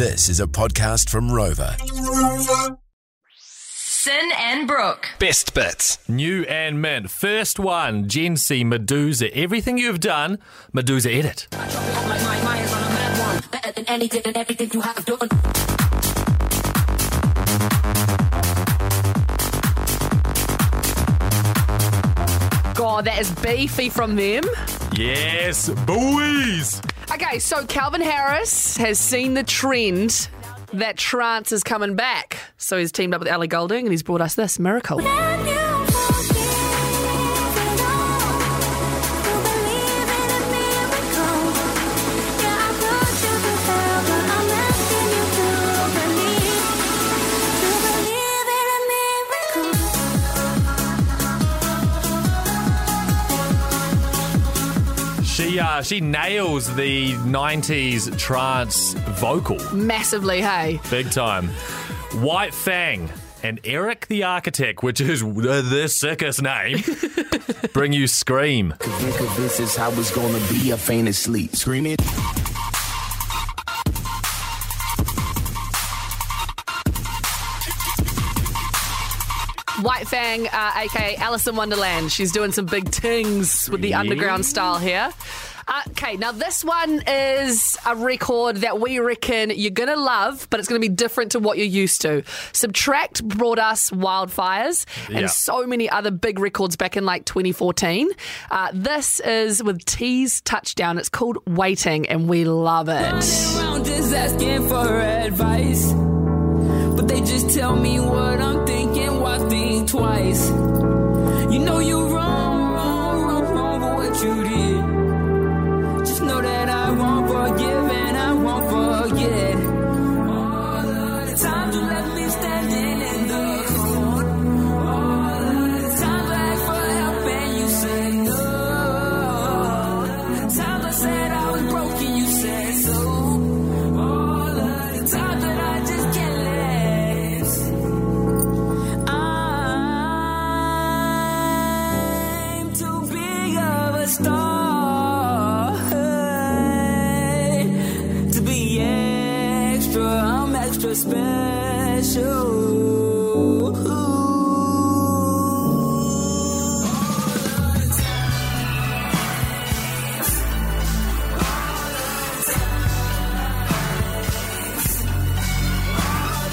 This is a podcast from Rover. Sin and Brooke. Best bits. New and mint. First one, Gen C, Medusa. Everything you've done, Medusa edit. Better than Ellie did and everything you have done. God, that is beefy from them. Yes, boys. Okay, so Calvin Harris has seen the trend that trance is coming back. So he's teamed up with Ellie Goulding and he's brought us this miracle. She nails the 90s trance vocal. Massively, hey. Big time. White Fang and Eric the Architect, which is the sickest name, bring you Scream. This is how it's gonna be, a faint asleep. Scream it. White Fang, a.k.a. Alice in Wonderland. She's doing some big tings with the underground style here. Okay, now this one is a record that we reckon you're going to love, but it's going to be different to what you're used to. Subtract brought us Wildfires and so many other big records back in like 2014. This is with T's Touchdown. It's called Waiting, and we love it. Around just asking for advice, but they just tell me what I'm thinking. Why think twice? You know you're wrong for what you did. Just know that I won't forgive and I won't forget all of the times you left me standing in the cold, all of the times I asked for help and you said no, all of the times I said I was broken, you said so, all of the times that I just can't live. I'm too big of a star. Special.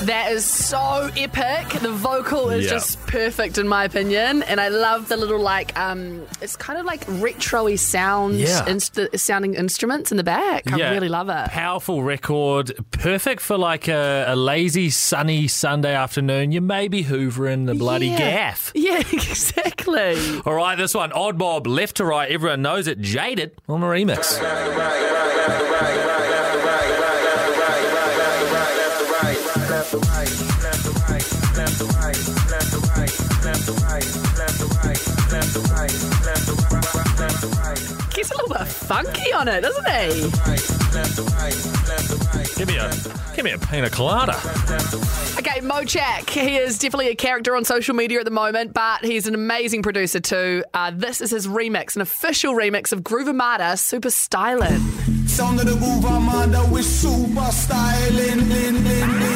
That is so epic. The vocal is just perfect in my opinion, and I love the little like it's kind of like retro-y sound, sounding instruments in the back. I really love it. Powerful record, perfect for like a lazy sunny Sunday afternoon. You may be hoovering the bloody gaff. Yeah, exactly. All right, this one, Odd Bob, Left to Right. Everyone knows it. Jaded on the remix. Gets a little bit funky on it, doesn't he? Give me a pina colada. Okay, Mochak. He is definitely a character on social media at the moment, but he's an amazing producer too. This is his remix, an official remix of Groove Armada, Super Stylin'. Sound of the Groove Armada with Super Stylin'.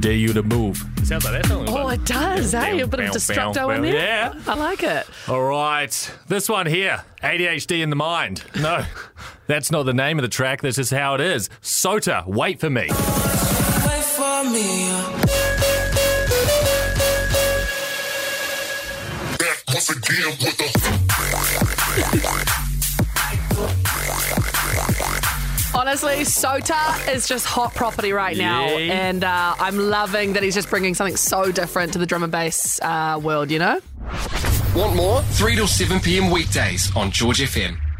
Dare you to move. It sounds like that. Oh, it does, eh? A bit of destructo in there. Yeah. I like it. All right. This one here, ADHD in the Mind. No, that's not the name of the track. This is how it is. Sota, Wait For Me. Wait for me. Back once again with Honestly, Sota is just hot property right now, and I'm loving that he's just bringing something so different to the drum and bass world, you know? Want more? 3 till 7 p.m. weekdays on George FM.